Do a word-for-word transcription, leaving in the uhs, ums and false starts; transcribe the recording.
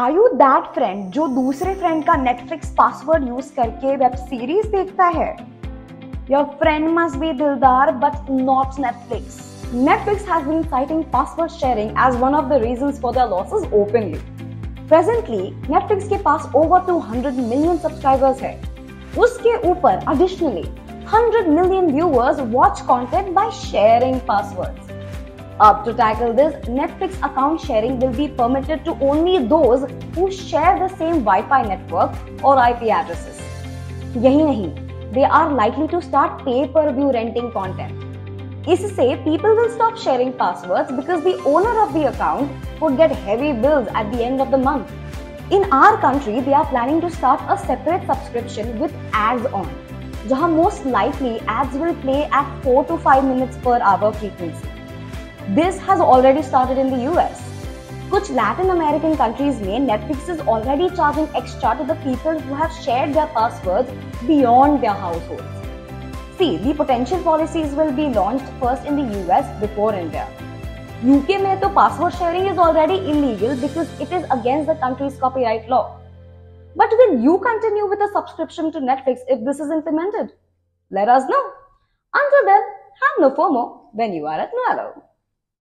Are you that friend जो दूसरे friend का नेटफ्लिक्स पासवर्ड यूज करके वेब सीरीज देखता है? Your friend must be Dildar but not Netflix. Netflix has been citing password sharing as one of the reasons for their losses openly. Presently, Netflix के पास over two hundred million subscribers है. उसके ऊपर additionally one hundred million viewers watch content by sharing passwords. Up to tackle this, Netflix account sharing will be permitted to only those who share the same Wi-Fi network or I P addresses. यही नहीं, they are likely to start pay-per-view renting content. इससे people will stop sharing passwords because the owner of the account would get heavy bills at the end of the month. In our country, they are planning to start a separate subscription with ads on, जहाँ most likely ads will play at four to five minutes per hour frequency. This has already started in the U S. Kuch Latin American countries mein Netflix is already charging extra to the people who have shared their passwords beyond their households. See, the potential policies will be launched first in the U S before India. U K mein to password sharing is already illegal because it is against the country's copyright law. But will you continue with a subscription to Netflix if this is implemented? Let us know. Until then, have no FOMO when you are at Nuvalo.